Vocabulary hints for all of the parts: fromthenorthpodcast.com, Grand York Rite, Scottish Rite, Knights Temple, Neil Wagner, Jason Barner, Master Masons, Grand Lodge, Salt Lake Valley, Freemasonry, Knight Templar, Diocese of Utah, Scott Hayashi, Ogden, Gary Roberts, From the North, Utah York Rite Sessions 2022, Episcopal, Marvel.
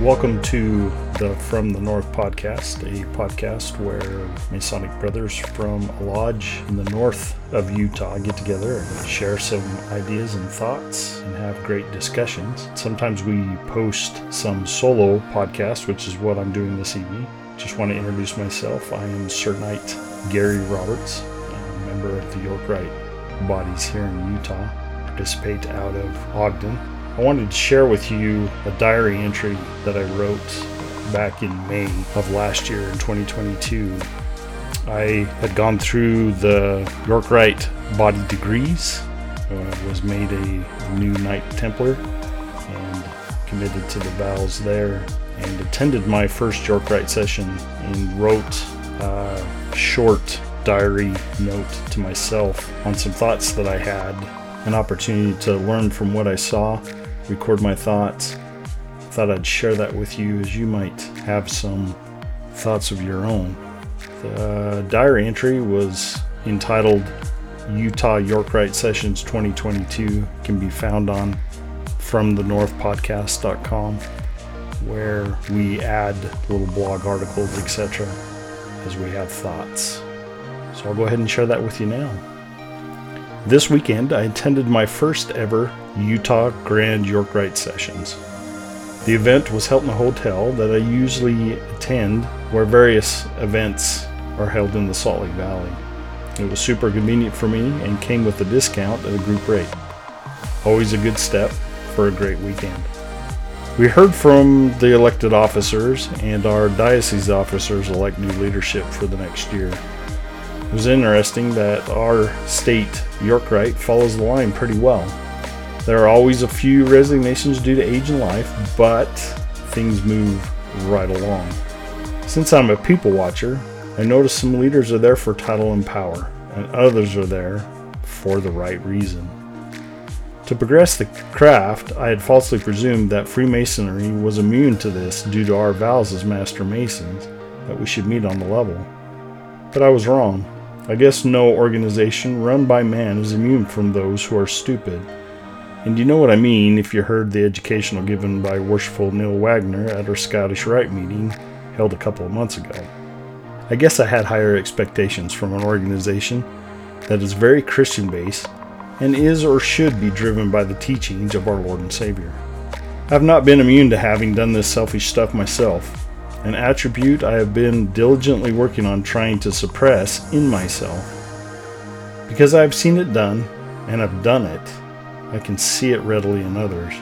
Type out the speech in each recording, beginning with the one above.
Welcome to the From the North podcast, a podcast where Masonic brothers from a lodge in the north of Utah get together and share some ideas and thoughts and have great discussions. Sometimes we post some solo podcasts, which is what I'm doing this evening. Just want to introduce myself. I am Sir Knight Gary Roberts, a member of the York Rite bodies here in Utah, participate out of Ogden. I wanted to share with you a diary entry that I wrote back in May of last year in 2022. I had gone through the York Rite body degrees. I was made a new Knight Templar and committed to the vows there, and attended my first York Rite session and wrote a short diary note to myself on some thoughts that I had, an opportunity to learn from what I saw, record my thoughts. Thought I'd share that with you as you might have some thoughts of your own. The diary entry was entitled Utah York Rite Sessions 2022, can be found on fromthenorthpodcast.com, where we add little blog articles, etc., as we have thoughts. So I'll go ahead and share that with you now. This weekend, I attended my first ever Utah Grand York Rite Sessions. The event was held in a hotel that I usually attend, where various events are held in the Salt Lake Valley. It was super convenient for me and came with a discount at a group rate. Always a good step for a great weekend. We heard from the elected officers, and our diocese officers elect new leadership for the next year. It was interesting that our state York Rite follows the line pretty well. There are always a few resignations due to age and life, but things move right along. Since I'm a people watcher, I notice some leaders are there for title and power, and others are there for the right reason. To progress the craft, I had falsely presumed that Freemasonry was immune to this due to our vows as Master Masons, that we should meet on the level. But I was wrong. I guess no organization run by man is immune from those who are stupid. And you know what I mean if you heard the educational given by worshipful Neil Wagner at our Scottish Rite meeting held a couple of months ago. I guess I had higher expectations from an organization that is very Christian-based and is or should be driven by the teachings of our Lord and Savior. I have not been immune to having done this selfish stuff myself, an attribute I have been diligently working on trying to suppress in myself. Because I have seen it done, and I've done it, I can see it readily in others.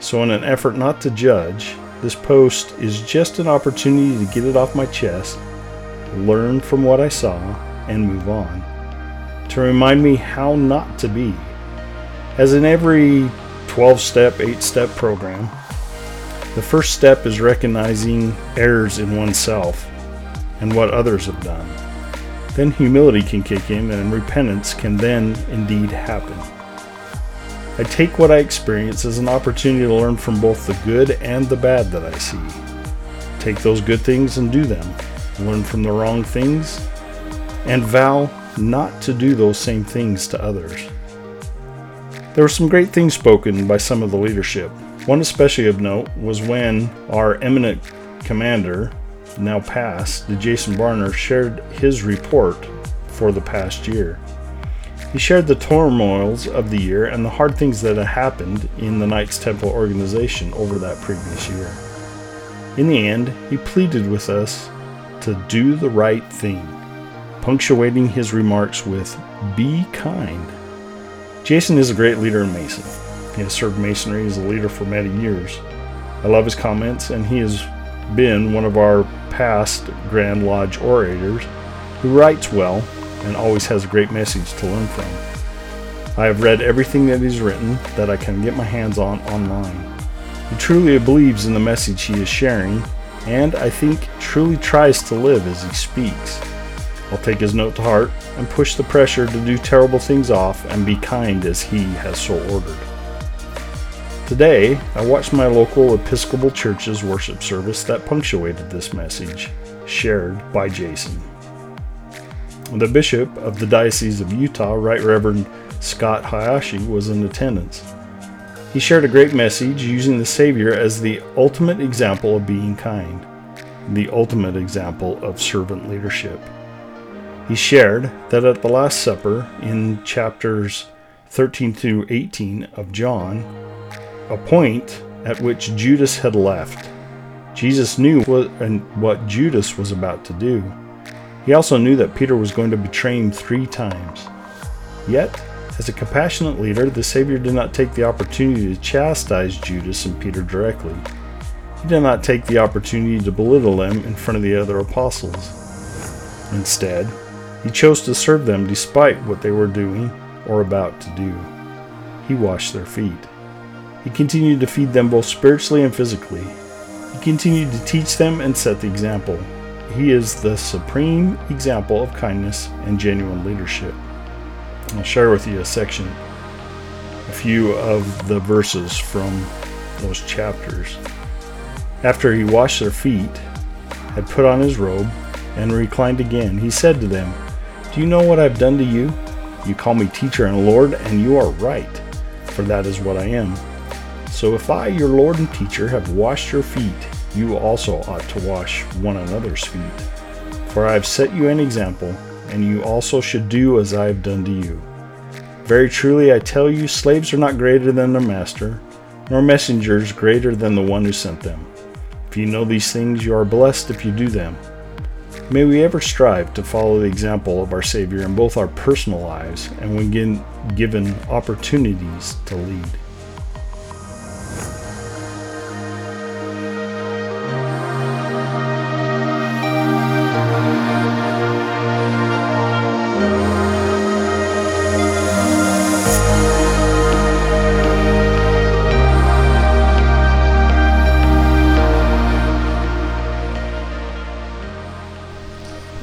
So in an effort not to judge, this post is just an opportunity to get it off my chest, learn from what I saw, and move on. To remind me how not to be. As in every 12-step, 8-step program, the first step is recognizing errors in oneself and what others have done. Then humility can kick in, and repentance can then indeed happen. I take what I experience as an opportunity to learn from both the good and the bad that I see. Take those good things and do them. Learn from the wrong things and vow not to do those same things to others. There were some great things spoken by some of the leadership. One especially of note was when our eminent commander, now passed, the Jason Barner, shared his report for the past year. He shared the turmoils of the year and the hard things that had happened in the Knights Temple organization over that previous year. In the end, he pleaded with us to do the right thing, punctuating his remarks with, "Be kind." Jason is a great leader and Mason. He has served Masonry as a leader for many years. I love his comments, and he has been one of our past Grand Lodge orators who writes well and always has a great message to learn from. I have read everything that he's written that I can get my hands on online. He truly believes in the message he is sharing, and I think truly tries to live as he speaks. I'll take his note to heart and push the pressure to do terrible things off and be kind as he has so ordered. Today, I watched my local Episcopal Church's worship service that punctuated this message, shared by Jason. The Bishop of the Diocese of Utah, Right Reverend Scott Hayashi, was in attendance. He shared a great message using the Savior as the ultimate example of being kind, the ultimate example of servant leadership. He shared that at the Last Supper in chapters 13 through 18 of John, a point at which Judas had left, Jesus knew what Judas was about to do. He also knew that Peter was going to betray him 3 times. Yet, as a compassionate leader, the Savior did not take the opportunity to chastise Judas and Peter directly. He did not take the opportunity to belittle them in front of the other apostles. Instead, he chose to serve them despite what they were doing or about to do. He washed their feet. He continued to feed them both spiritually and physically. He continued to teach them and set the example. He is the supreme example of kindness and genuine leadership. I'll share with you a few of the verses from those chapters. After he washed their feet, had put on his robe, and reclined again, he said to them, "Do you know what I've done to you? You call me teacher and Lord, and you are right, for that is what I am. So if I, your Lord and teacher, have washed your feet, you also ought to wash one another's feet. For I have set you an example, and you also should do as I have done to you. Very truly I tell you, slaves are not greater than their master, nor messengers greater than the one who sent them. If you know these things, you are blessed if you do them." May we ever strive to follow the example of our Savior in both our personal lives and when given opportunities to lead.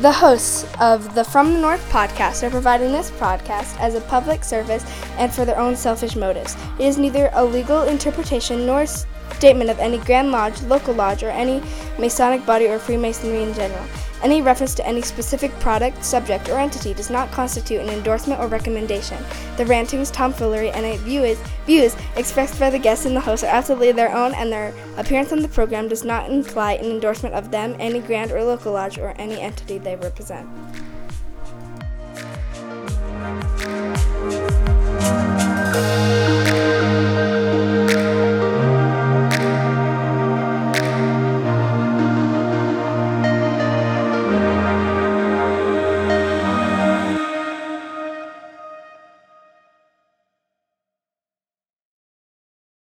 The hosts of the From the North podcast are providing this podcast as a public service and for their own selfish motives. It is neither a legal interpretation nor a statement of any Grand Lodge, local lodge, or any Masonic body or Freemasonry in general. Any reference to any specific product, subject, or entity does not constitute an endorsement or recommendation. The rantings, tomfoolery, and views expressed by the guests and the hosts are absolutely their own, and their appearance on the program does not imply an endorsement of them, any grand or local lodge, or any entity they represent.